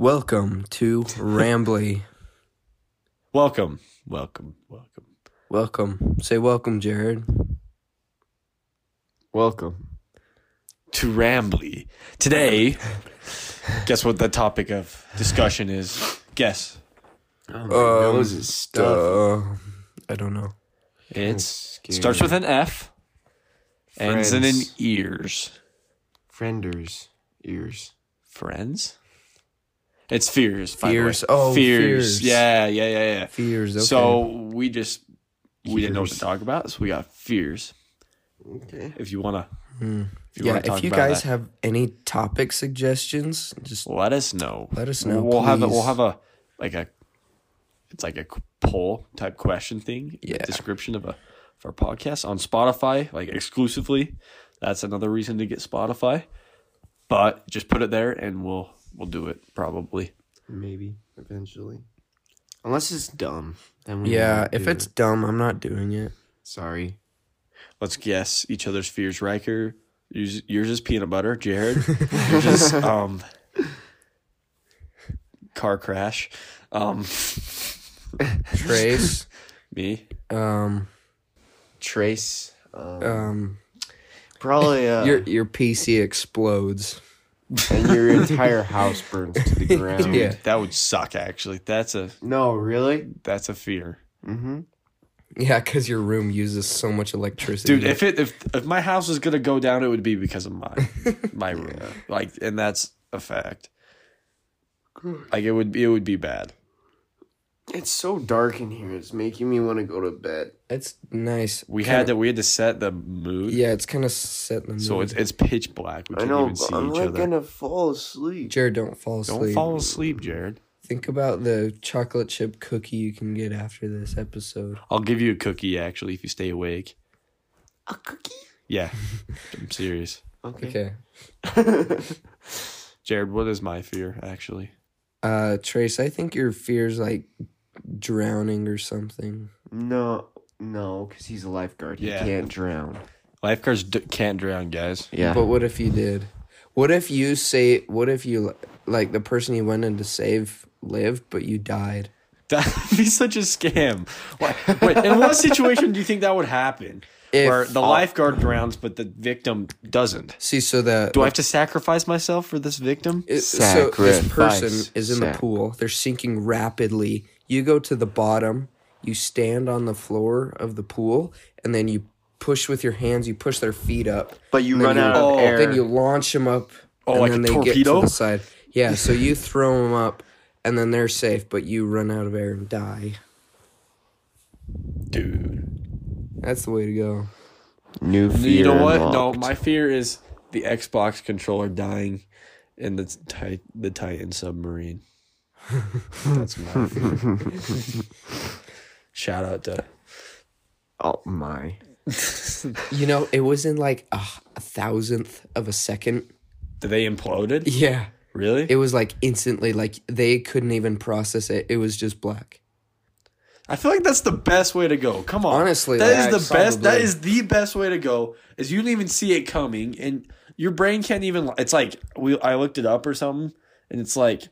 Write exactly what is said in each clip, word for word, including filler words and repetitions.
Welcome to Rambly. Welcome. Welcome. Welcome. Welcome. Say welcome, Jared. Welcome to Rambly. Today, guess what the topic of discussion is? Guess. Oh, my um, nose is stuffed. Uh, I don't know. It starts with an F. Friends. Ends in an ears. Frienders. Ears. Friends? It's fears. Fears. Oh, fears. fears. Yeah, yeah, yeah, yeah. Fears. Okay. So we just we fears. didn't know what to talk about, so we got fears. Okay. If you wanna, mm. if you yeah. wanna talk if you about guys that. have any topic suggestions, just let us know. Let us know. We'll please. have a, we'll have a like a it's like a poll type question thing. Yeah. Description of a of our podcast on Spotify, like exclusively. That's another reason to get Spotify. But just put it there, and we'll. We'll do it, probably. Maybe, eventually. Unless it's dumb. Then we yeah, if it's it. dumb, I'm not doing it. Sorry. Let's guess each other's fears. Riker, yours, yours is peanut butter. Jared, yours is um, car crash. Um, Trace. Me. Um, Trace. Um, um, probably. Uh, your your P C explodes. And your entire house burns to the ground. Dude, yeah. That would suck, actually. That's a... No, really? That's a fear. Mm-hmm. Yeah, because your room uses so much electricity. Dude, if it if, if my house was going to go down, it would be because of my, my room. Yeah. Like, and that's a fact. Like, it would, it would be bad. It's so dark in here. It's making me want to go to bed. It's nice. We kinda, had to we had to set the mood. Yeah, it's kind of set the mood. So it's it's pitch black. We can't I know, even see I'm each like other. I'm not gonna fall asleep. Jared, don't fall asleep. Don't fall asleep, Jared. Think about the chocolate chip cookie you can get after this episode. I'll give you a cookie actually if you stay awake. A cookie? Yeah, I'm serious. Okay. okay. Jared, what is my fear actually? Uh, Trace, I think your fear's like. Drowning or something? No, no, because he's a lifeguard. He yeah. can't drown. Lifeguards d- can't drown, guys. Yeah. But what if you did? What if you say? What if you like the person you went in to save lived, but you died? That'd be such a scam. Why? Wait, in what situation do you think that would happen? If, where the lifeguard drowns, but the victim doesn't. See, so that do like, I have to sacrifice myself for this victim? It, so this person is in Sac- the pool. They're sinking rapidly. You go to the bottom, you stand on the floor of the pool, and then you push with your hands, you push their feet up. But you run you, out of oh, air. Then you launch them up, oh, and like then they torpedo? Get to the side. Yeah, so you throw them up, and then they're safe, but you run out of air and die. Dude. That's the way to go. New fear. You know what? Unlocked. No, my fear is the Xbox controller dying in the, tit- the Titan submarine. That's my favorite. Shout out to oh my you know it was in like a, a thousandth of a second that they imploded. Yeah, really, it was like instantly, like they couldn't even process it. It was just black. I feel like that's the best way to go. Come on, honestly, that is the best that is the best way to go is you didn't even see it coming and your brain can't even, it's like we I looked it up or something and it's like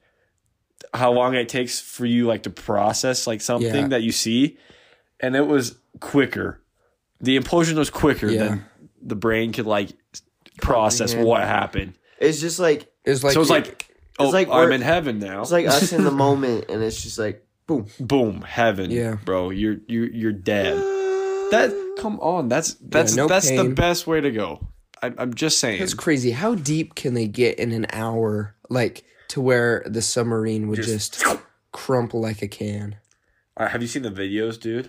how long it takes for you like to process like something yeah. that you see, and it was quicker. The implosion was quicker yeah. than the brain could like process oh, what happened. It's just like it's like so it's like oh it's like I'm in heaven now. It's like us in the moment, and it's just like boom, boom, heaven, yeah, bro. You're you're you're dead. That come on, that's that's yeah, no that's pain. The best way to go. I'm I'm just saying. It's crazy. How deep can they get in an hour? Like. To where the submarine would just, just crumple like a can. Uh, have you seen the videos, dude?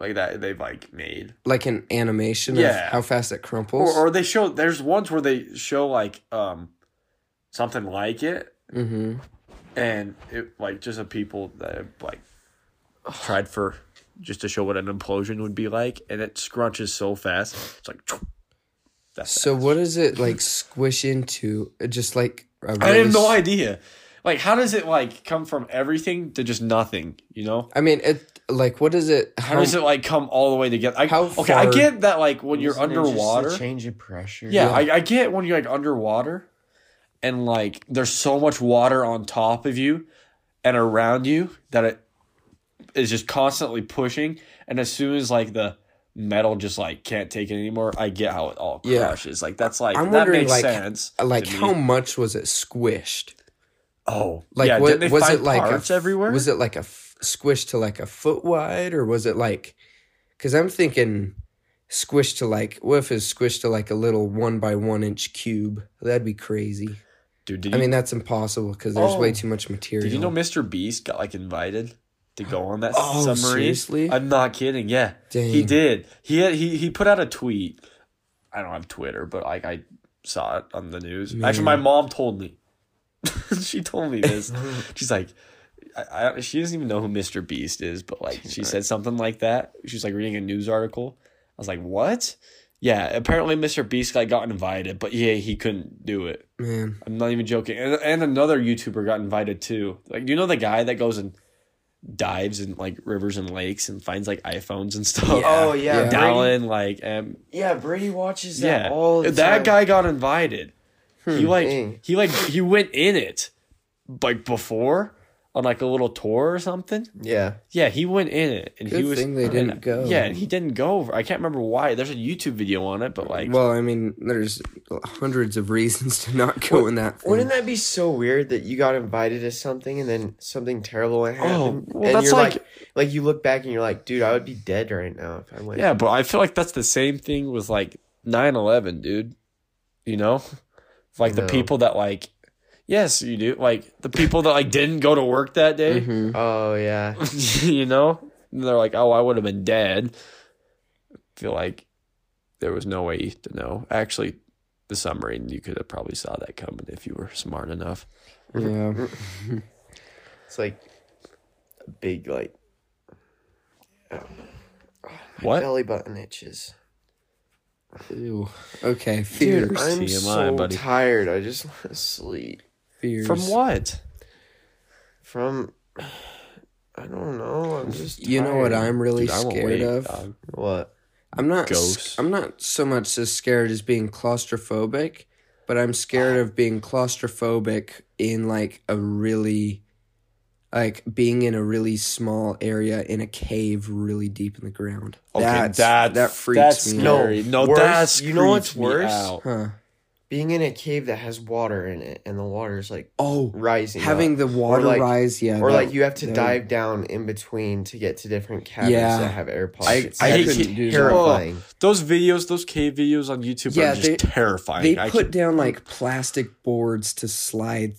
Like that they've like made, like an animation yeah. of how fast it crumples. Or, or they show there's ones where they show like um something like it, mm-hmm. and it like just a people that have, like tried for just to show what an implosion would be like, and it scrunches so fast. It's like that's so. Fast. What does it like squish into? Just like. I have no idea. Like, how does it, like, come from everything to just nothing, you know? I mean, it like, what is it? How, how does it, like, come all the way together? I, how okay, I get that, like, when you're underwater. Just a change of pressure. Yeah, yeah. I, I get when you're, like, underwater. and like there's so much water on top of you and around you that it is just constantly pushing. And as soon as like the metal just like can't take it anymore, I get how it all crashes. Yeah. Like that's like I'm that makes like, sense. Like how me. much was it squished? Oh, like yeah, what, was it like a, everywhere? Was it like a f- squish to like a foot wide, or was it like? Because I'm thinking squish to like what if it's squished to like a little one by one inch cube? That'd be crazy, dude. Did I you, mean that's impossible because there's oh, way too much material. Did you know Mister Beast got like invited to go on that oh, submarine? Seriously? I'm not kidding. Yeah, dang. He did. He had, he he put out a tweet. I don't have Twitter, but like I saw it on the news. Man. Actually, my mom told me. She told me this. She's like, I, I, she doesn't even know who Mister Beast is, but like she said something like that. She was like reading a news article. I was like, what? Yeah, apparently Mister Beast like got invited, but yeah, he couldn't do it. Man, I'm not even joking. And, and another YouTuber got invited too. Like, do you know the guy that goes and dives in like rivers and lakes and finds like iPhones and stuff? Yeah. Oh yeah, yeah. Dallin Brady, like um, yeah, Brady watches that yeah, all the that time. Guy got invited. He like Dang. he like he went in it like before on like a little tour or something. Yeah. Yeah, he went in it and Good he was thing they didn't and, go. Yeah, and he didn't go. I can't remember why. There's a YouTube video on it, but like Well, I mean, there's hundreds of reasons to not go what, in that thing. Wouldn't that be so weird that you got invited to something and then something terrible happened? Oh, well, and that's you're like, like like you look back and you're like, dude, I would be dead right now if I went. Yeah, but I feel like that's the same thing with like nine eleven, dude. You know? Like no. the people that like, yes, you do. Like the people that like didn't go to work that day. Mm-hmm. Oh yeah, you know, and they're like, oh, I would have been dead. I feel like there was no way to know. Actually, the submarine, you could have probably saw that coming if you were smart enough. Yeah, it's like a big like. Oh, what? Belly button itches. Ew. Okay, fears. Dude, I'm T M I, so buddy. tired. I just want to sleep. Fears. From what? From, I don't know. I'm just tired. You know what I'm really Dude, scared wait, of? Dog. What? I'm not Ghosts. I'm not so much as scared as being claustrophobic, but I'm scared of being claustrophobic in like a really, like being in a really small area in a cave really deep in the ground. Okay, that's, that, that freaks that's me scary. out. No, no that's You know what's worse? Huh. Being in a cave that has water in it and the water's like oh, rising Having up. the water like, rise, yeah. Or that, like you have to that, dive down in between to get to different caverns yeah. that have air pockets. I, I hate do terrifying. Oh, those videos, those cave videos on YouTube yeah, are just they, terrifying. They I put can, down like plastic boards to slide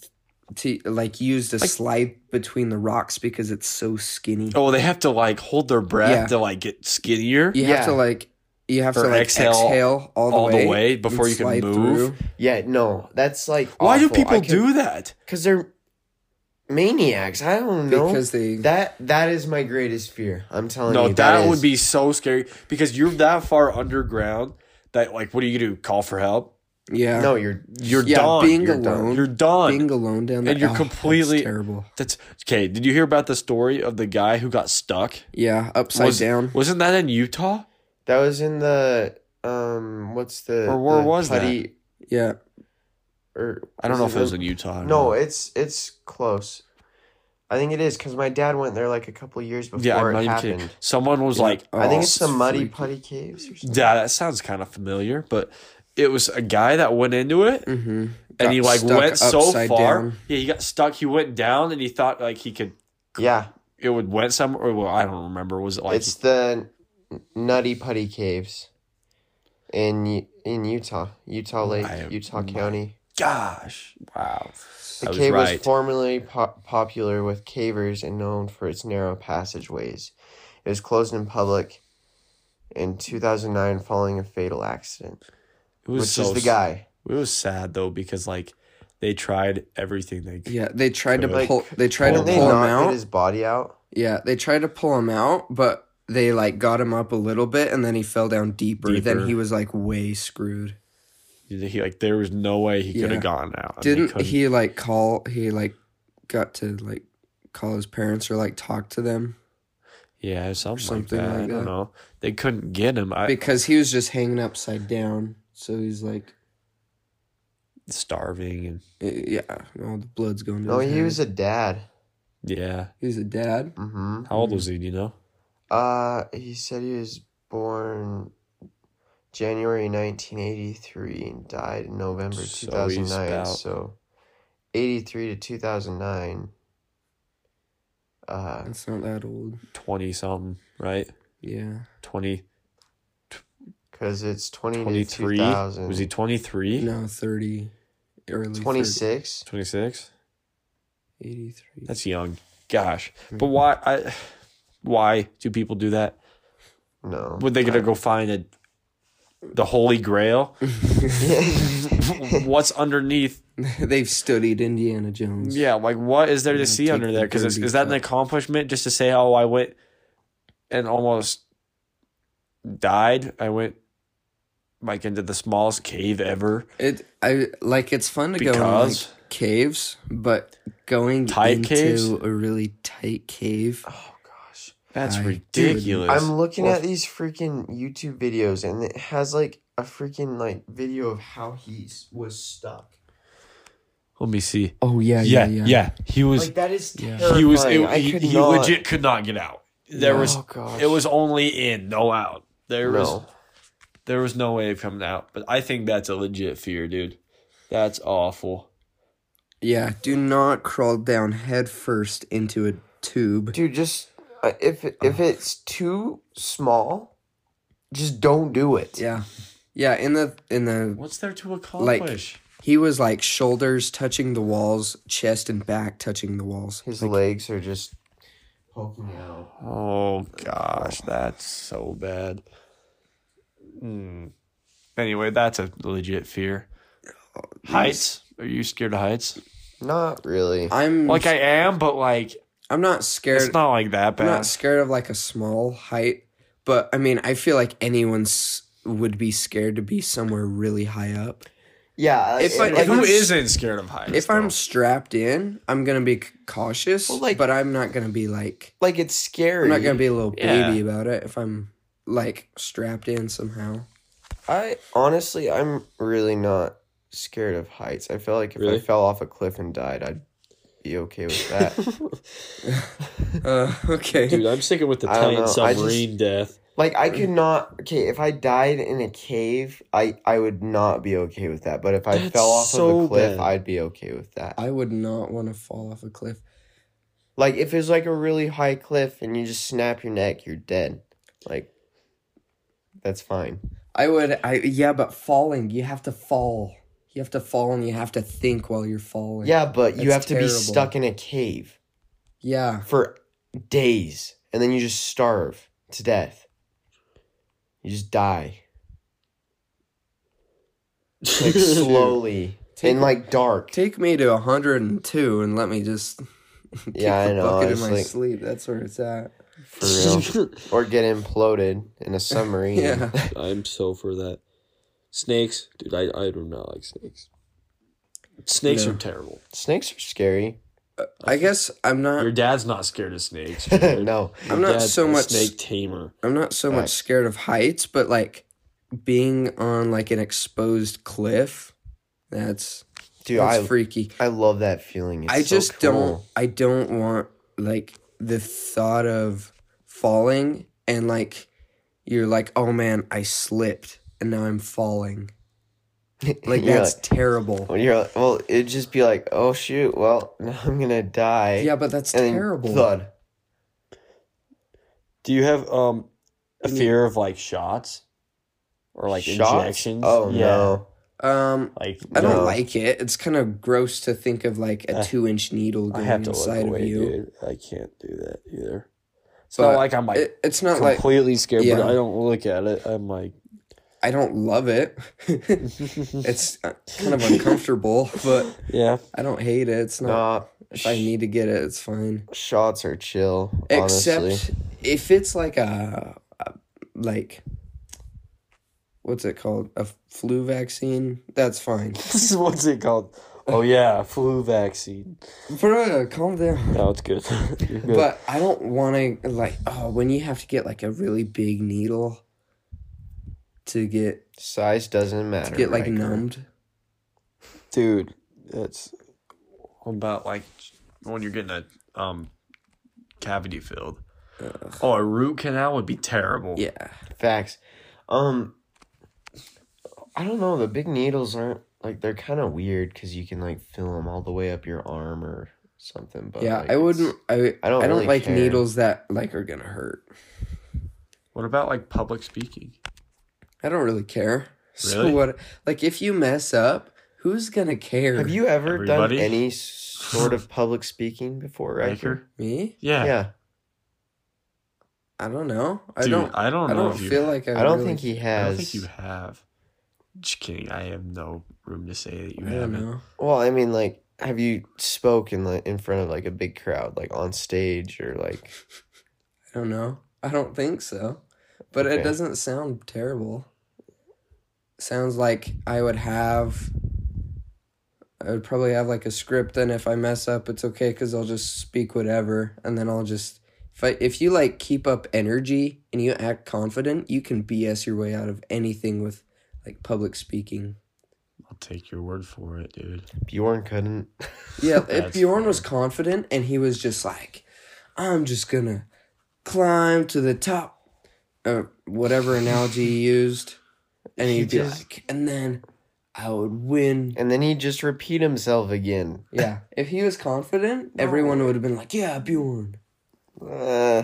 to like use the like, slide between the rocks because it's so skinny. Oh, they have to like hold their breath yeah. to like get skinnier. You yeah. have to like you have or to like exhale, exhale all, the, all way the way before you can move. Through. Yeah, no, that's like why awful. do people can, do that? Because they're maniacs. I don't know. Because they that that is my greatest fear. I'm telling no, you. No, that, that would be so scary because you're that far underground that like what do you do? Call for help? Yeah. No, you're you're yeah, done. Being you're alone. Done. You're done. Being alone down there. And you're oh, completely that's terrible. That's okay. Did you hear about the story of the guy who got stuck? Yeah, upside was, down. Wasn't that in Utah? That was in the um. What's the or where the was putty, that? Yeah. Or I don't know if it was in Utah. No, it's it's close. I think it is because my dad went there like a couple of years before yeah, it happened. Kidding. Someone was yeah. like, oh, I think it's the Nutty Putty Caves or something. Yeah, that sounds kind of familiar, but. It was a guy that went into it, mm-hmm. and he like went so far. Down. Yeah, he got stuck. He went down, and he thought like he could. Yeah, it would went somewhere. Well, I don't remember. Was it like it's the Nutty Putty Caves in in Utah, Utah Lake, my, Utah County. Gosh, wow! The I cave was, right. was formerly po- popular with cavers and known for its narrow passageways. It was closed in public in two thousand nine following a fatal accident. It was Which so, is the guy. It was sad though because like they tried everything they could. Yeah, they tried could. to pull. They tried to pull him out. Get his body out. Yeah, they tried to pull him out, but they like got him up a little bit, and then he fell down deeper. deeper. Then he was like way screwed. He like there was no way he yeah. could have gotten out. Didn't he like call? He like got to like call his parents or like talk to them. Yeah, something, something like that. Like I don't that. know. They couldn't get him I, because he was just hanging upside down. So he's like, starving and yeah, all the blood's going to. Oh, he head. was a dad. Yeah, he was a dad. Mm-hmm. How old was he? Do you know? Uh, he said he was born January nineteen eighty three and died in November two thousand nine. So, so eighty three to two thousand nine. Uh, that's not that old. Twenty something, right? Yeah, twenty. Because it's twenty twenty-three. To was he twenty-three? No, thirty. Early twenty-six. thirty. twenty-six? eighty-three. That's young. Gosh. But why I, why do people do that? No. Would they going to go find a, the Holy Grail? What's underneath? They've studied Indiana Jones. Yeah, like what is there to see under there? Because is, is that an accomplishment just to say, oh, I went and almost died? I went... Like into the smallest cave ever. It I like it's fun to because go in like, caves, but going tight into caves? a really tight cave. Oh gosh, that's I, ridiculous. Dude, I'm looking well, at these freaking YouTube videos, and it has like a freaking like video of how he was stuck. Let me see. Oh yeah, yeah, yeah. yeah. yeah. He was like that is terrifying. He was. It, I he, could he not. legit could not get out. There oh, was. Gosh. It was only in, no out. There no. was. There was no way of coming out, but I think that's a legit fear, dude. That's awful. Yeah, do not crawl down head first into a tube. Dude, just uh, if if it's too small, just don't do it. Yeah, yeah. In the in the what's there to accomplish? Like, he was like shoulders touching the walls, chest and back touching the walls. His like, legs are just poking out. Oh gosh, that's so bad. Mm. Anyway, that's a legit fear. Oh, heights? Are you scared of heights? Not really. I'm like I am, but like I'm not scared. It's not like that bad. I'm not scared of like a small height, but I mean, I feel like anyone would be scared to be somewhere really high up. Yeah, if, if, I, if who I'm, isn't scared of heights? If though? I'm strapped in, I'm gonna be cautious, well, like, but I'm not gonna be like like it's scary. I'm not gonna be a little yeah. baby about it if I'm. Like, strapped in somehow. I, honestly, I'm really not scared of heights. I feel like if really? I fell off a cliff and died, I'd be okay with that. uh, okay. Dude, I'm sticking with the Titan submarine just, death. Like, I could not... Okay, if I died in a cave, I, I would not be okay with that. But if I That's fell off so of a cliff, bad. I'd be okay with that. I would not want to fall off a cliff. Like, if it's like a really high cliff and you just snap your neck, you're dead. Like... That's fine. I would, I yeah, but falling, you have to fall. You have to fall and you have to think while you're falling. Yeah, but That's you have terrible. to be stuck in a cave. Yeah. For days. And then you just starve to death. You just die. Like slowly. Take, in like dark. Take me to one hundred two and let me just kick yeah, the I know. bucket it's in my like, sleep. That's where it's at. For real. Or get imploded in a submarine. Yeah. I'm so for that. Snakes. Dude, I, I do not like snakes. Snakes no. are terrible. Snakes are scary. Uh, I guess I'm not... Your dad's not scared of snakes. No. Your I'm not so much... snake tamer. I'm not so much scared of heights, but, like, being on, like, an exposed cliff, that's, Dude, that's I, freaky. I love that feeling. It's I so just cool. don't... I don't want, like... the thought of falling and like you're like, oh man, I slipped and now I'm falling. Like that's like, terrible. When you're like, well, it'd just be like, oh shoot, well now I'm gonna die. Yeah, but that's and terrible. Thud. Do you have um a fear of like shots or like shots? Injections? Oh yeah. no. Um, like, I don't no. like it. It's kind of gross to think of like a two inch needle going I have to inside look away, of you. Dude. I can't do that either. It's but not like I'm like it, it's not completely like, scared, yeah. but I don't look at it. I'm like, I don't love it. It's kind of uncomfortable, but yeah, I don't hate it. It's not. Nah, if I need to get it, it's fine. Shots are chill, except honestly. If it's like a, a like. What's it called? A flu vaccine? That's fine. What's it called? Oh, yeah, flu vaccine. Bro, calm down. No, it's good. good. But I don't want to, like, oh, when you have to get, like, a really big needle to get... Size doesn't matter. To get, like, right numbed. Dude, that's about like when you're getting a um cavity filled. Ugh. Oh, a root canal would be terrible. Yeah, facts. Um, I don't know. The big needles aren't like they're kind of weird because you can like fill them all the way up your arm or something. But yeah, like, I wouldn't. I I don't. I don't really like care. Needles that like are gonna hurt. What about like public speaking? I don't really care. Really? So what? Like if you mess up, who's gonna care? Have you ever Everybody? done any sort of public speaking before, right? Me? Yeah. Yeah. I don't know. I Dude, don't. I don't. Know I don't feel you, like I. I don't really, think he has. I don't think you have. Just kidding. I have no room to say that you I haven't. Know. Well, I mean, like, have you spoken like, in front of like a big crowd, like on stage or like? I don't know. I don't think so, but okay. It doesn't sound terrible. Sounds like I would have. I would probably have like a script, and if I mess up, it's okay because I'll just speak whatever, and then I'll just. If, I, if you, like, keep up energy and you act confident, you can B S your way out of anything with, like, public speaking. I'll take your word for it, dude. Bjorn couldn't. Yeah, if Bjorn fair. was confident and he was just like, I'm just going to climb to the top, or whatever analogy he used, and he'd he be just, like, and then I would win. And then he'd just repeat himself again. Yeah, if he was confident, everyone would have been like, yeah, Bjorn. Uh,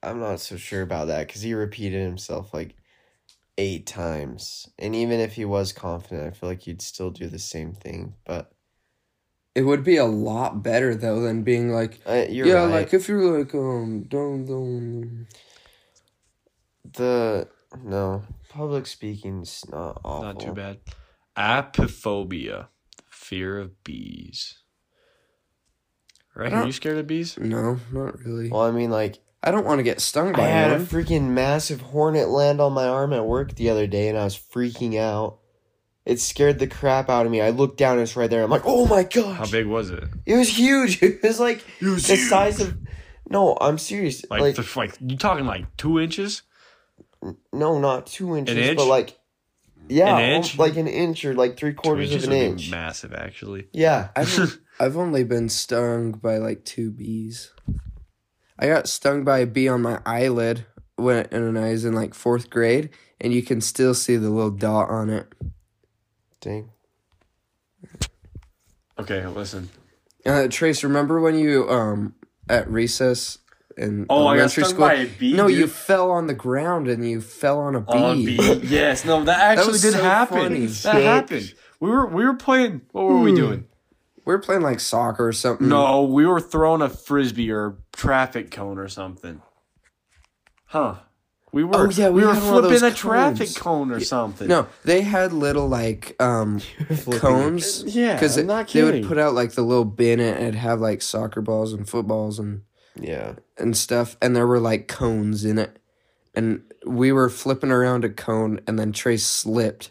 I'm not so sure about that because he repeated himself like eight times. And even if he was confident, I feel like you'd still do the same thing. But it would be a lot better, though, than being like, uh, you're yeah, right. like if you're like, um, don't, don't. The, no, public speaking's not awful. Not too bad. Apophobia, fear of bees. Right? Are you scared of bees? No, not really. Well, I mean, like, I don't want to get stung by one. I had a freaking massive hornet land on my arm at work the other day, and I was freaking out. It scared the crap out of me. I looked down, and it's right there. I'm like, oh, my gosh. How big was it? It was huge. It was, like, it was the huge. size of... No, I'm serious. Like, like, the, like, you talking, like, two inches? No, not two inches. An inch? But, like... Yeah, an inch? Like an inch or like three quarters of an inch. Massive, actually. Yeah, I've I've only been stung by like two bees. I got stung by a bee on my eyelid when and I was in like fourth grade, and you can still see the little dot on it. Dang. Okay, listen. Uh, Trace, remember when you um at recess? In oh, I got stung school. by a bee. No, dude. You fell on the ground and you fell on a bee. On a bee. Yes, no, that actually that did so happen. Funny. That yeah. happened. We were we were playing. What were mm. we doing? We were playing like soccer or something. No, we were throwing a frisbee or a traffic cone or something. Huh? We were. Oh yeah, we, we were flipping a traffic cone or yeah. something. No, they had little like um cones. Yeah, because they would put out like the little bin and it'd have like soccer balls and footballs and. Yeah. And stuff. And there were, like, cones in it. And we were flipping around a cone, and then Trace slipped.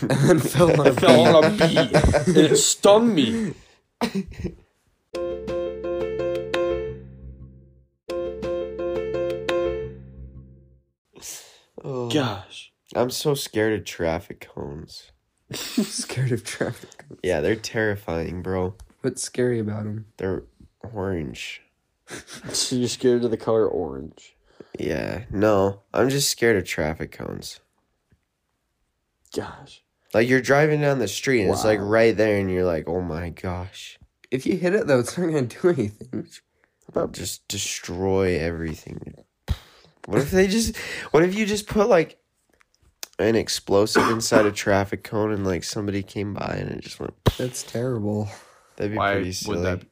And then fell on a bee. fell on a bee. And it stung me. Oh, gosh. I'm so scared of traffic cones. Scared of traffic cones? Yeah, they're terrifying, bro. What's scary about them? They're orange. So you're scared of the color orange? Yeah. No, I'm just scared of traffic cones. Gosh. Like, you're driving down the street, and wow. It's, like, right there, and you're like, oh, my gosh. If you hit it, though, it's not going to do anything. How about just destroy everything? What if they just... What if you just put, like, an explosive inside a traffic cone, and, like, somebody came by, and it just went... That's terrible. That'd be Why pretty silly. Would that...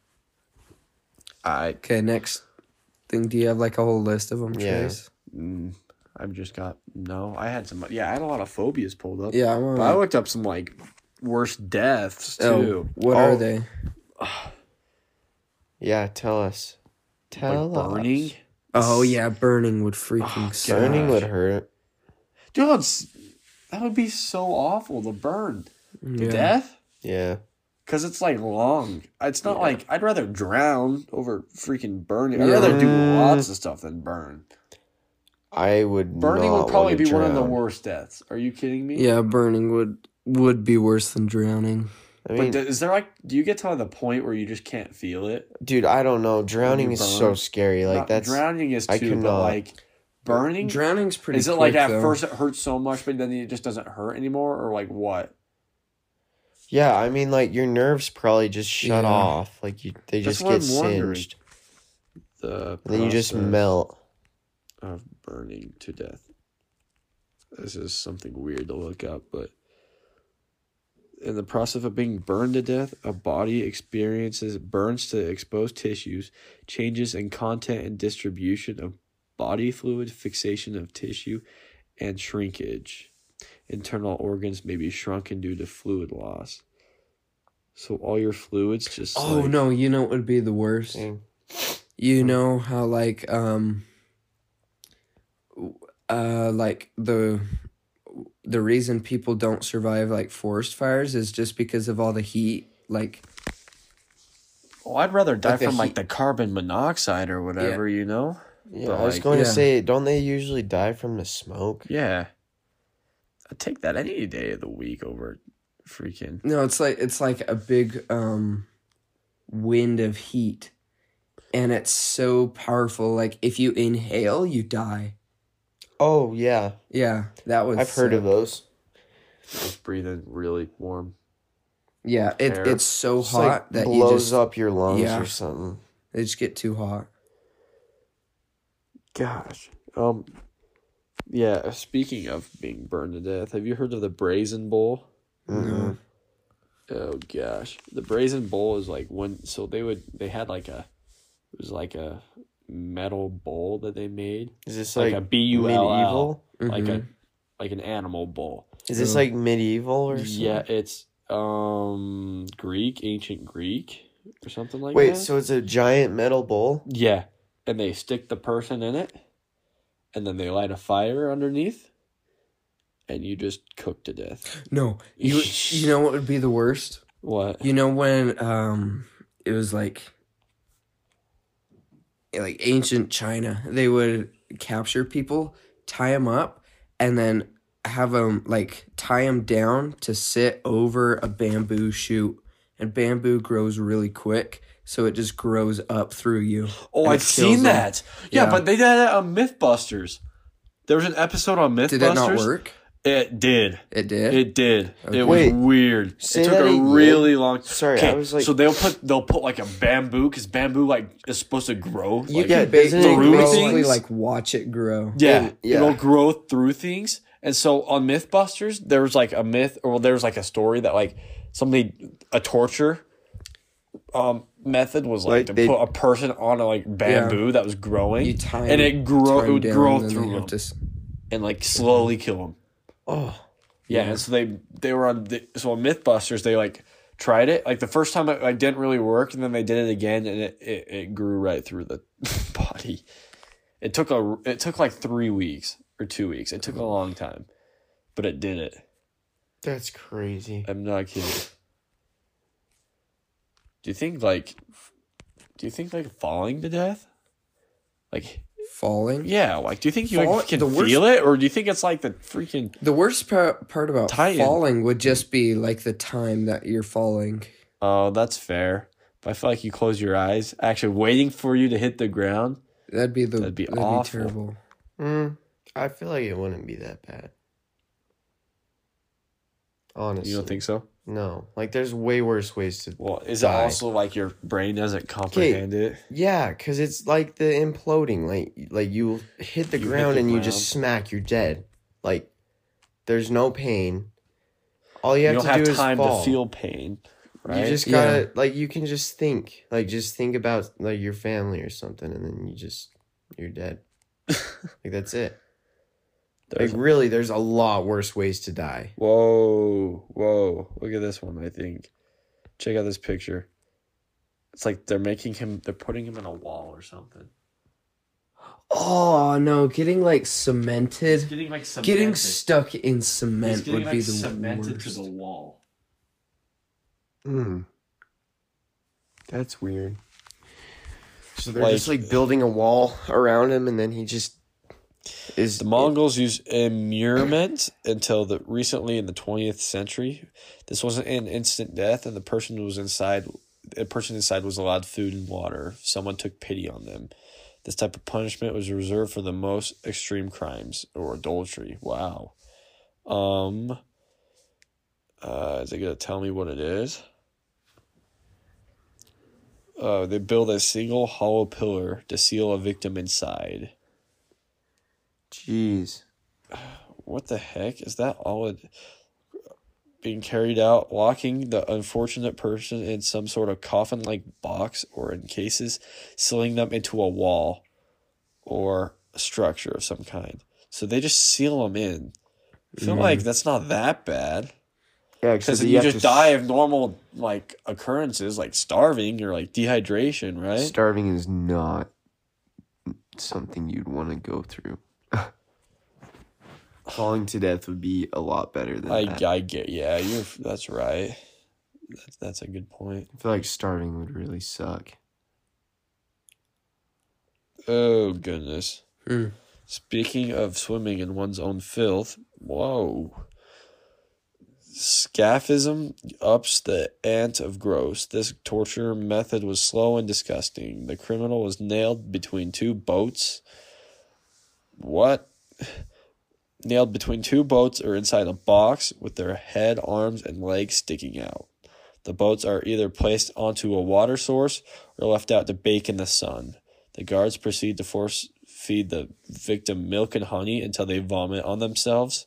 I, okay, next thing. Do you have like a whole list of them, Trace? Yeah. Mm, I've just got no. I had some. Yeah, I had a lot of phobias pulled up. Yeah, I wanna, but I looked up some like worst deaths too. Oh, what oh. are they? Yeah, tell us. Tell like us. Burning. Oh yeah, burning would freaking. Oh, suck. Burning would hurt. Dude, that would be so awful. The burn, yeah. The death. Yeah. Because it's, like, long. It's not yeah. like... I'd rather drown over freaking burning. I'd yeah. rather do lots of stuff than burn. I would Burning would probably be drown. one of the worst deaths. Are you kidding me? Yeah, burning would would be worse than drowning. I mean, but is there like, do you get to the point where you just can't feel it? Dude, I don't know. Drowning is so scary. Like, that's drowning is too, I cannot, but like burning, drowning's pretty. Is it quick, like at though. First it hurts so much, but then it just doesn't hurt anymore, or like what? Yeah, I mean, like your nerves probably just shut yeah. off. Like you, they that's just get I'm singed. The and then you just melt. Of burning to death. This is something weird to look up, but. In the process of being burned to death, a body experiences burns to exposed tissues, changes in content and distribution of body fluid, fixation of tissue, and shrinkage. Internal organs may be shrunken due to fluid loss. So all your fluids just... Oh, like, no, you know what would be the worst? Dang. You know how, like, um... Uh, like, the... the reason people don't survive like forest fires is just because of all the heat. Like, well, I'd rather die like from the like the carbon monoxide or whatever, yeah. you know? Yeah, but I was like, going yeah. to say, don't they usually die from the smoke? Yeah. I'd take that any day of the week over freaking. No, it's like, it's like a big um, wind of heat. And it's so powerful. Like if you inhale, you die. Oh, yeah. Yeah, that was... I've sick. heard of those. Just breathing really warm. Yeah, it, it's so hot like that blows you blows up your lungs yeah, or something. They just get too hot. Gosh. Um. Yeah, speaking of being burned to death, have you heard of the Brazen Bowl? Mm-hmm. Oh, gosh. The Brazen Bowl is like when... So they would... They had like a... It was like a... metal bowl that they made. Is this like, like a B U L L, medieval? Mm-hmm. Like a like an animal bowl. Is this like medieval or something? Yeah, it's um Greek, ancient Greek or something like Wait, that. Wait, so it's a giant metal bowl? Yeah. And they stick the person in it and then they light a fire underneath and you just cook to death. No. You you know what would be the worst? What? You know when um it was like like ancient China, they would capture people, tie them up, and then have them like tie them down to sit over a bamboo shoot. And bamboo grows really quick, so it just grows up through you. Oh, I've seen that. Yeah, yeah, but they did that on MythBusters. There was an episode on MythBusters. Did it not work? It did. It did. It did. Okay. It was Wait, weird. It took a really did? long. Sorry, okay, I was like. So they'll put they'll put like a bamboo because bamboo like is supposed to grow. You like, can basically, basically like watch it grow. Yeah, and, yeah, it'll grow through things. And so on MythBusters, there was like a myth, or there was like a story that like somebody a torture um method was like, like to they, put a person on a like bamboo yeah, that was growing, time, and it grow it would down, grow through them, to... and like slowly kill them. Oh, yeah, yeah. And so they they were on the, so on MythBusters they like tried it like the first time it like, didn't really work, and then they did it again and it, it, it grew right through the body. It took a it took like three weeks or two weeks. It took a long time, but it did it. That's crazy. I'm not kidding. Do you think like, do you think like falling to death, like? Falling? Yeah, like, do you think you like, can worst, feel it? Or do you think it's like the freaking... The worst part, part about Titan. falling would just be like the time that you're falling. Oh, that's fair. But I feel like you close your eyes, actually waiting for you to hit the ground. That'd be, the, that'd be, that'd awful. be terrible. Mm, I feel like it wouldn't be that bad. Honestly. You don't think so? No. Like, there's way worse ways to Well, is die. It also, like, your brain doesn't comprehend okay. it? Yeah, because it's like the imploding. Like, like you hit the you ground hit the and ground. you just smack, you're dead. Like, there's no pain. All you have you to have do is fall. You don't have time to feel pain, right? You just gotta, yeah. like, you can just think. Like, just think about, like, your family or something, and then you just, you're dead. Like, that's it. There's like, really, there's a lot worse ways to die. Whoa, whoa. Look at this one, I think. Check out this picture. It's like they're making him, they're putting him in a wall or something. Oh, no, getting, like, cemented. He's getting, like, cemented. Getting stuck in cement getting, would like, be the cemented worst. cemented to the wall. Mm. That's weird. So they're like, just, like, building a wall around him, and then he just... Is the Mongols it, used immurement until the recently in the twentieth century. This wasn't an instant death, and the person was inside. A person inside was allowed food and water. Someone took pity on them. This type of punishment was reserved for the most extreme crimes or adultery. Wow. Um. Uh, is it gonna tell me what it is? Uh, they build a single hollow pillar to seal a victim inside. Jeez. What the heck? Is that all it being carried out? Locking the unfortunate person in some sort of coffin-like box or in cases, sealing them into a wall or a structure of some kind. So they just seal them in. I feel mm. like that's not that bad. Yeah, because you, you just to... die of normal like occurrences like starving or like dehydration, right? Starving is not something you'd want to go through. Falling to death would be a lot better than I, that. I get, yeah, you're. That's right. That's that's a good point. I feel like starving would really suck. Oh goodness! Mm. Speaking of swimming in one's own filth, whoa. Scaphism ups the ante of gross. This torture method was slow and disgusting. The criminal was nailed between two boats. What? Nailed between two boats or inside a box with their head, arms, and legs sticking out. The boats are either placed onto a water source or left out to bake in the sun. The guards proceed to force feed the victim milk and honey until they vomit on themselves.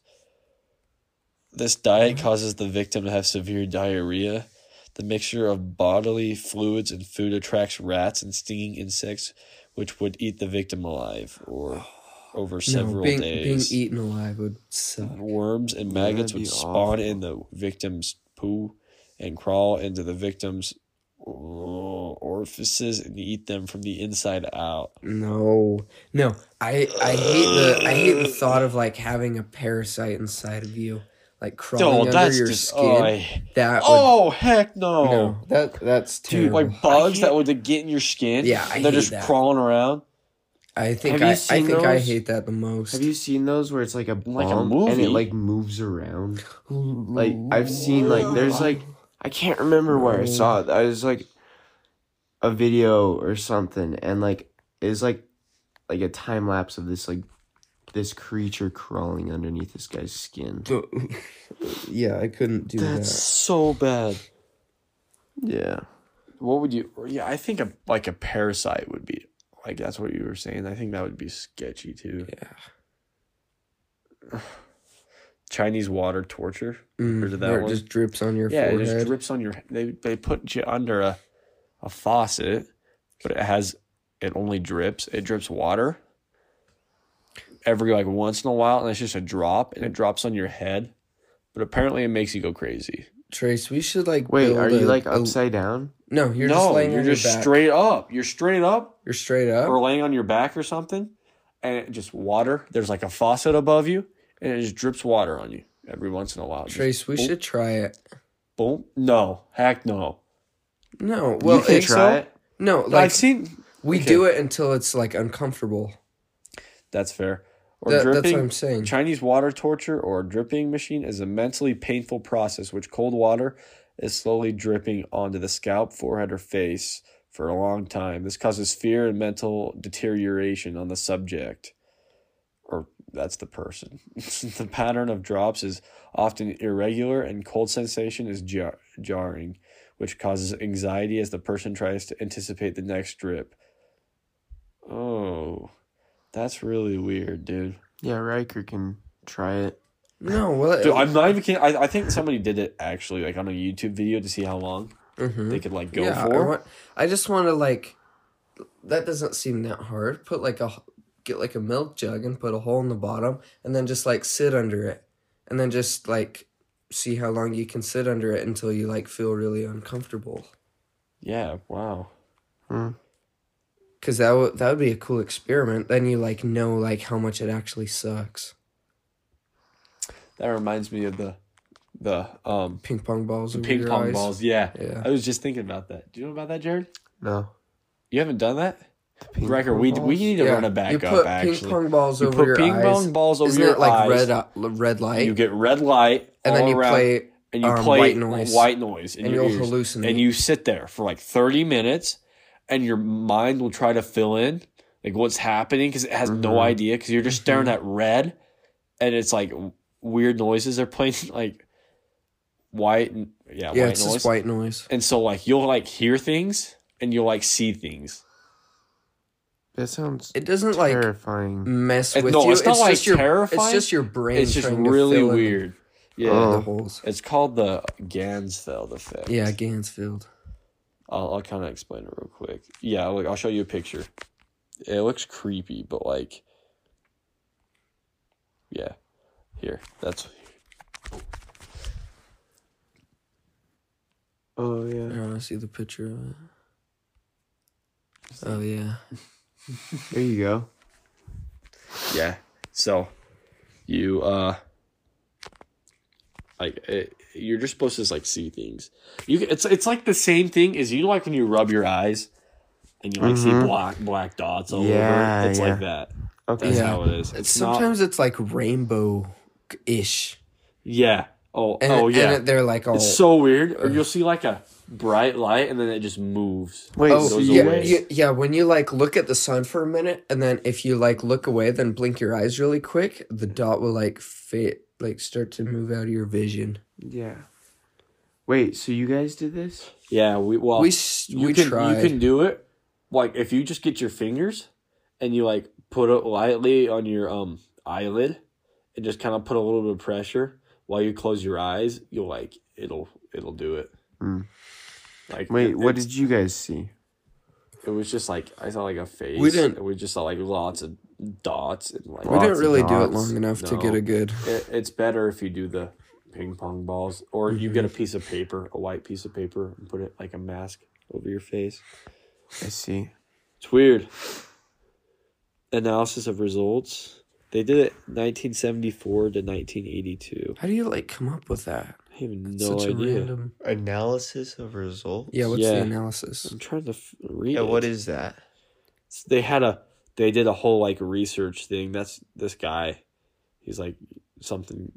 This diet causes the victim to have severe diarrhea. The mixture of bodily fluids and food attracts rats and stinging insects, which would eat the victim alive or over several no, being, days. Being eaten alive would suck. Worms and maggots would spawn awful. in the victim's poo and crawl into the victim's orifices and eat them from the inside out. No, no, I I hate the I hate the thought of like having a parasite inside of you. Like crawling no, under your just, skin. Oh, I, that would, oh heck no. no! That that's terrible. Dude, like bugs that would get in your skin. Yeah, I and they're hate just that. crawling around. I think I, I think those? I hate that the most. Have you seen those where it's like a bomb like a movie. and it like moves around? Like I've seen like there's like I can't remember where I saw it. I was like a video or something, and like it's like like a time lapse of this like. This creature crawling underneath this guy's skin. Yeah, I couldn't do That's that. That's so bad. Yeah. What would you... Yeah, I think a, like a parasite would be... Like, that's what you were saying. I think that would be sketchy, too. Yeah. Chinese water torture. Mm, or did that where it one? just drips on your yeah, forehead. Yeah, it just drips on your... They, they put you under a, a faucet, but it has... It only drips. It drips water. Every like once in a while, and it's just a drop, and it drops on your head, but apparently it makes you go crazy. Trace, we should like wait. Are a, you like upside a, down? No, you're no, just laying. You're on just your back. straight up. You're straight up. You're straight up. Or laying on your back or something, and it just water. There's like a faucet above you, and it just drips water on you every once in a while. Trace, just, we boom, should try it. Boom. No, heck no. No. Well, you think try so? it. No, like no, I've seen. We okay. do it until it's like uncomfortable. That's fair. Or that, dripping, that's what I'm saying. Chinese water torture or dripping machine is a mentally painful process which cold water is slowly dripping onto the scalp, forehead, or face for a long time. This causes fear and mental deterioration on the subject. Or that's the person. The pattern of drops is often irregular and cold sensation is jar- jarring, which causes anxiety as the person tries to anticipate the next drip. Oh... That's really weird, dude. Yeah, Riker can try it. No, well... Dude, I'm not even kidding. I, I think somebody did it, actually, like, on a YouTube video to see how long mm-hmm. they could, like, go yeah, for. I, want, I just want to, like... That doesn't seem that hard. Put, like, a... Get, like, a milk jug and put a hole in the bottom and then just, like, sit under it. And then just, like, see how long you can sit under it until you, like, feel really uncomfortable. Yeah, wow. Hmm. Because that, w- that would be a cool experiment. Then you, like, know, like, how much it actually sucks. That reminds me of the... the um ping pong balls. The ping pong eyes. balls, yeah. yeah. I was just thinking about that. Do you know about that, Jared? No. You haven't done that? Wrecker, we balls? we need to yeah. run it back you put up. Actually, ping pong balls you over put your ping eyes. Pong balls over Isn't your it like eyes. Red, red light? You get red light, and all then you around, play and you um, play white noise, white noise, in and your you'll ears. hallucinate. And you sit there for like thirty minutes, and your mind will try to fill in like what's happening because it has mm-hmm. no idea because you're just staring mm-hmm. at red, and it's like weird noises they're playing like white, yeah, yeah, white it's noise. Just white noise. And so like you'll like hear things and you'll like see things. That sounds it doesn't terrifying. Like mess with it, no, you. It's not it's like just terrifying. Your, it's just your brain. It's just really weird. Yeah, oh. the holes. It's called the Ganzfield effect. Yeah, Ganzfield. I'll I'll kind of explain it real quick. Yeah, like I'll show you a picture. It looks creepy, but like, yeah, here that's. Oh yeah. I want to see the picture of it. Oh yeah. There you go. Yeah. So, you uh, like it, you're just supposed to just, like see things. You it's it's like the same thing as you know, like when you rub your eyes, and you like mm-hmm. see black black dots all yeah, over. It's yeah. like that. Okay. That's yeah. how it is. It's, it's sometimes not, it's like rainbow-ish. Yeah. Oh. And, oh yeah. And they're like all. It's so weird. Or you'll see like a. bright light and then it just moves. Wait, oh, so yeah, yeah, yeah. When you like look at the sun for a minute and then if you like look away, then blink your eyes really quick, the dot will like fit, like start to move out of your vision. Yeah. Wait, so you guys did this? Yeah, we well we you we can, tried. You can do it. Like if you just get your fingers and you like put it lightly on your um eyelid and just kind of put a little bit of pressure while you close your eyes, you'll like it'll it'll do it. Mm. Like, Wait, it, what did you guys see? It was just like I saw like a face. We didn't. We just saw like lots of dots. And like we didn't really do it long enough no. to get a good. It, it's better if you do the ping pong balls, or mm-hmm. you get a piece of paper, a white piece of paper, and put it like a mask over your face. I see. It's weird. Analysis of results. They did it nineteen seventy-four to nineteen eighty-two. How do you like come up with that? I have no Such idea. Random... Analysis of results? Yeah, what's yeah. the analysis? I'm trying to f- read yeah, it. Yeah, what is that? So they had a, they did a whole, like, research thing. That's this guy. He's, like, something.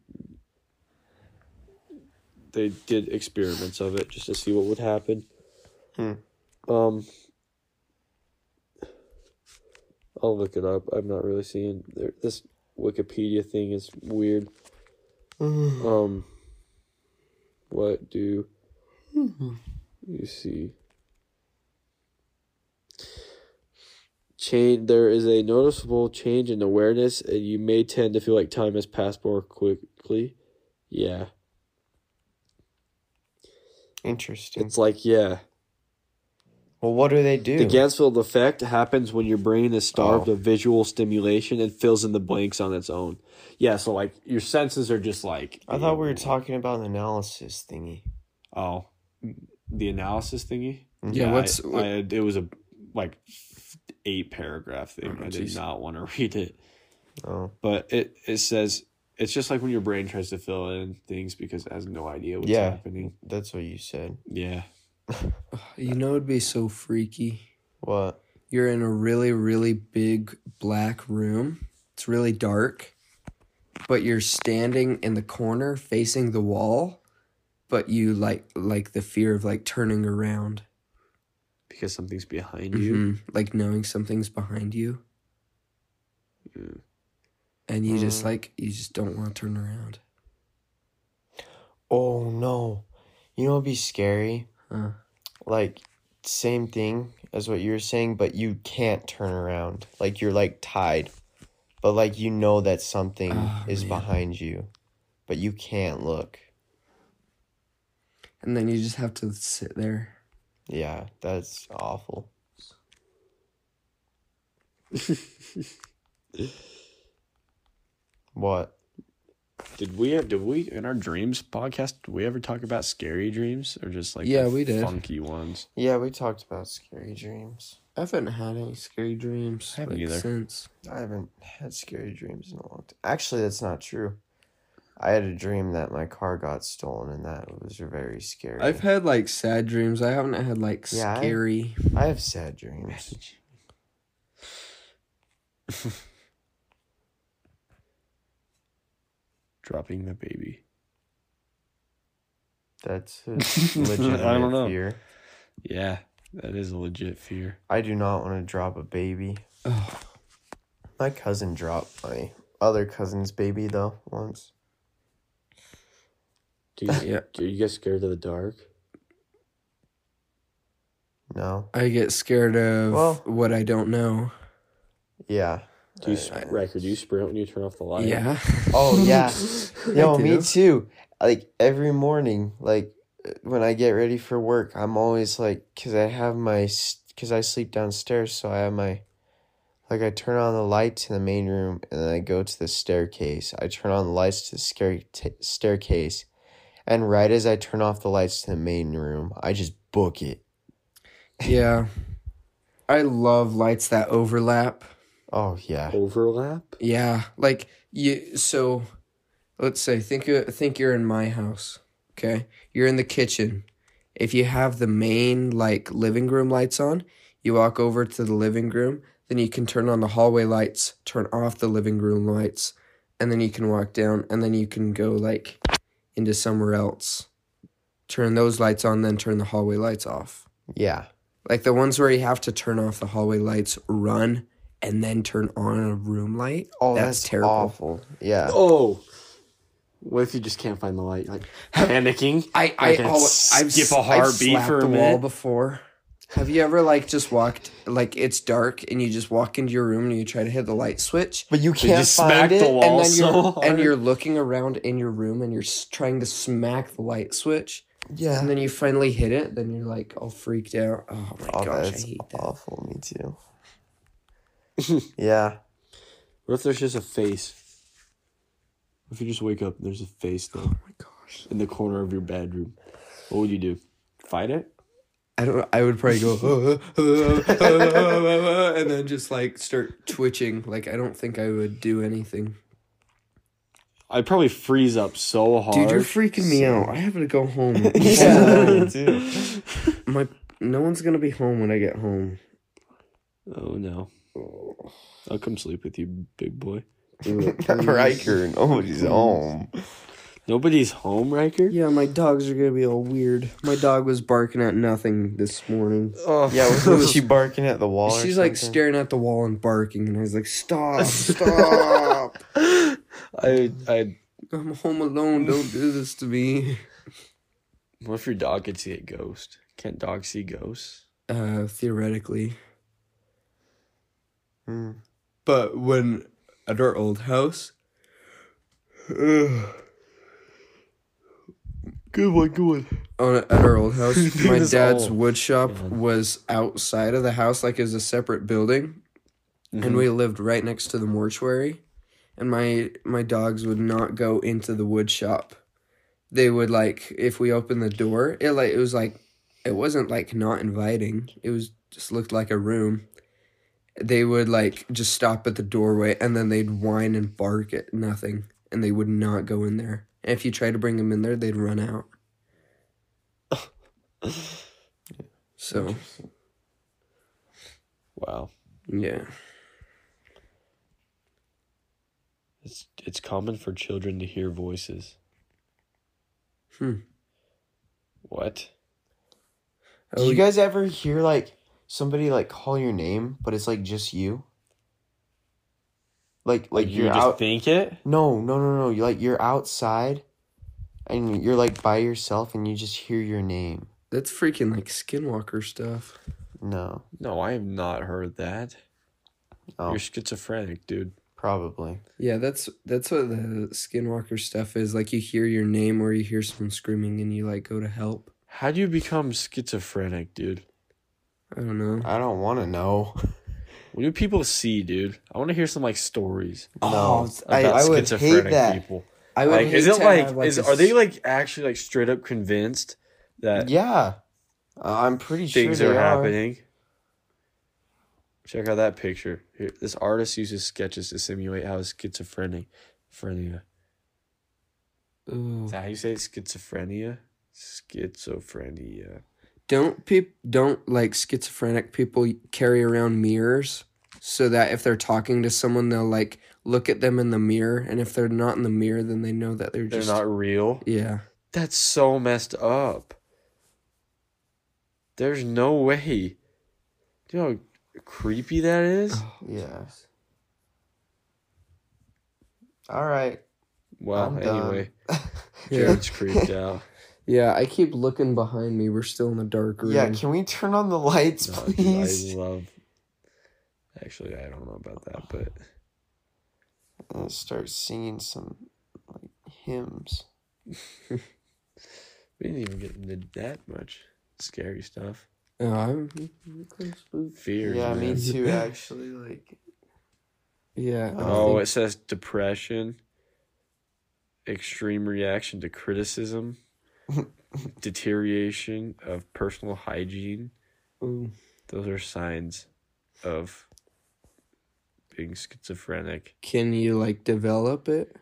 They did experiments of it just to see what would happen. Hmm. Um, I'll look it up. I'm not really seeing. This Wikipedia thing is weird. um... What do you see? Change. There is a noticeable change in awareness, and you may tend to feel like time has passed more quickly. Yeah. Interesting. It's like, yeah. Well, what do they do? The Ganzfield effect happens when your brain is starved oh. of visual stimulation and fills in the blanks on its own. Yeah, so, like, your senses are just, like... I thought we were talking about an analysis thingy. Oh. The analysis thingy? Mm-hmm. Yeah, yeah, what's... I, what... I, it was, a like, eight-paragraph thing. Oh, I geez. did not want to read it. Oh. But it, it says... It's just like when your brain tries to fill in things because it has no idea what's yeah, happening. That's what you said. Yeah. You know it'd be so freaky. What? You're in a really, really big black room. It's really dark, but you're standing in the corner facing the wall. But you like like the fear of like turning around because something's behind mm-hmm. you. Like knowing something's behind you, mm. and you uh, just like you just don't want to turn around. Oh no! You know it'd be scary. Huh. Like, same thing as what you were saying, but you can't turn around. Like, you're, like, tied. But, like, you know that something oh, is man. behind you. But you can't look. And then you just have to sit there. Yeah, that's awful. What? Did we have, did we, in our dreams podcast, did we ever talk about scary dreams or just like yeah, we did. funky ones? Yeah, we talked about scary dreams. I haven't had any scary dreams I haven't like, either. since. I haven't had scary dreams in a long time. Actually, that's not true. I had a dream that my car got stolen and that was very scary. I've had like sad dreams. I haven't had like yeah, scary. I have, I have sad dreams. Dropping the baby. That's a legit I don't know. Fear. Yeah, that is a legit fear. I do not want to drop a baby. Ugh. My cousin dropped my other cousin's baby, though, once. Do you, yeah, do you get scared of the dark? No. I get scared of well, what I don't know. Yeah. Do you I, I, Riker, do you sprint when you turn off the light? Yeah. Oh, yeah. Yo, me too. Like, every morning, like, when I get ready for work, I'm always, like, because I have my, because I sleep downstairs, so I have my, like, I turn on the lights in the main room, and then I go to the staircase. I turn on the lights to the scary t- staircase, and right as I turn off the lights to the main room, I just book it. Yeah. I love lights that overlap. Oh, yeah. Overlap? Yeah. Like, you. So, let's say, think, think you're in my house, okay? You're in the kitchen. If you have the main, like, living room lights on, you walk over to the living room, then you can turn on the hallway lights, turn off the living room lights, and then you can walk down, and then you can go, like, into somewhere else. Turn those lights on, then turn the hallway lights off. Yeah. Like, the ones where you have to turn off the hallway lights, run, and then turn on a room light. Oh, that's, that's terrible. Awful. Yeah. Oh. What if you just can't find the light? Like, panicking? I, I, like I always, I've, skip a hard I've slapped for a the minute. Wall before. Have you ever, like, just walked, like, it's dark, and you just walk into your room, and you try to hit the light switch? But you can't you find it, the wall and then so you're hard. And you're looking around in your room, and you're trying to smack the light switch. Yeah. And then you finally hit it, then you're, like, all freaked out. Oh, my oh, gosh, I hate that. Awful, me too. Yeah. What if there's just a face? If you just wake up and there's a face though, oh my gosh, in the corner of your bedroom, what would you do? Fight it? I don't know. I would probably go uh, uh, uh, uh, and then just like start twitching. Like I don't think I would do anything. I'd probably freeze up so hard. Dude, you're freaking me so... out. I have to go home. Yeah, too. My no one's gonna be home when I get home. Oh no. I'll come sleep with you, big boy. Riker, nobody's home. Nobody's home, Riker? Yeah, my dogs are gonna be all weird. My dog was barking at nothing this morning. Oh, yeah, was, was she barking at the wall? She's or something? Like staring at the wall and barking, and I was like, "Stop, stop!" I, I, I'm home alone. Don't do this to me. What if your dog could see a ghost? Can't dogs see ghosts? Uh, theoretically. Hmm. But when. At our old house. Ugh. Good one, good one. On, at our old house, my dad's old. wood shop yeah. was outside of the house, like it was a separate building. Mm-hmm. And we lived right next to the mortuary. And my, my dogs would not go into the wood shop. They would, like, if we opened the door, it like it was like, it wasn't, like, not inviting. It was just looked like a room. They would, like, just stop at the doorway, and then they'd whine and bark at nothing, and they would not go in there. And if you tried to bring them in there, they'd run out. So. Wow. Yeah. It's it's common for children to hear voices. Hmm. What? Do you guys ever hear, like... somebody, like, call your name, but it's, like, just you. Like, like, like you're you just out... think it? No, no, no, no. You're, like, you're outside, and you're, like, by yourself, and you just hear your name. That's freaking, like, Skinwalker stuff. No. No, I have not heard that. Oh. You're schizophrenic, dude. Probably. Yeah, that's that's what the Skinwalker stuff is. Like, you hear your name, or you hear someone screaming, and you, like, go to help. How do you become schizophrenic, dude? I don't know. I don't want to know. What do people see, dude? I want to hear some, like, stories. Oh, I, I would hate that. People. I would like, hate is it like, like is, a... are they, like, actually, like, straight up convinced that... Yeah. Uh, I'm pretty sure Things are, are happening. Check out that picture. Here, this artist uses sketches to simulate how schizophrenic... schizophrenia. Ooh. Is that how you say it? Schizophrenia? Schizophrenia. Don't peop- don't like schizophrenic people carry around mirrors so that if they're talking to someone, they'll like look at them in the mirror, and if they're not in the mirror, then they know that they're just they're not real. Yeah, that's so messed up. There's no way. Do you know how creepy that is? Oh, yeah. Geez. All right. Well, I'm anyway, Jared's creeped out. Yeah, I keep looking behind me. We're still in the dark room. Yeah, can we turn on the lights, no, please? Dude, I love... Actually, I don't know about that, but... I'll start singing some like hymns. We didn't even get into that much scary stuff. No, I'm... Fears, yeah, man. Me too, actually. Like... Yeah. Oh, think... it says depression, extreme reaction to criticism, deterioration of personal hygiene. Ooh. Those are signs of being schizophrenic. Can you like develop it?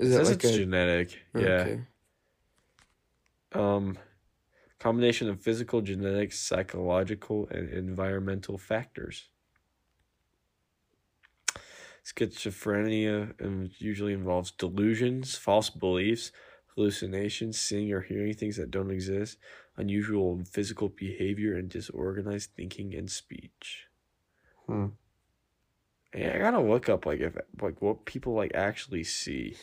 Is it that says like it's a... genetic? Okay. Yeah. Um, combination of physical, genetic, psychological, and environmental factors. Schizophrenia usually involves delusions, false beliefs, hallucinations, seeing or hearing things that don't exist, unusual physical behavior, and disorganized thinking and speech. Hmm. Yeah, I gotta look up like if like what people like actually see,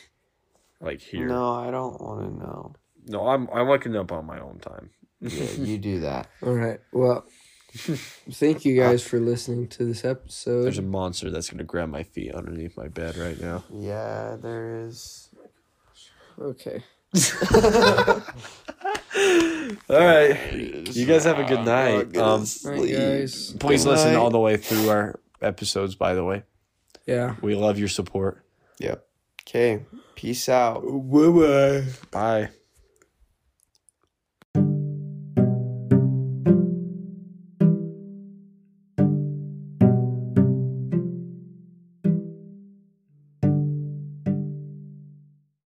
like here. No, I don't want to know. No, I'm I'm looking up on my own time. Yeah, you do that. All right. Well, thank you guys for listening to this episode. There's a monster that's gonna grab my feet underneath my bed right now. Yeah, there is. Okay. All right. You guys have a good night. Um, guys. Please good listen night. All the way through our episodes, by the way. Yeah. We love your support. Yep. Okay. Peace out. Bye-bye. Bye.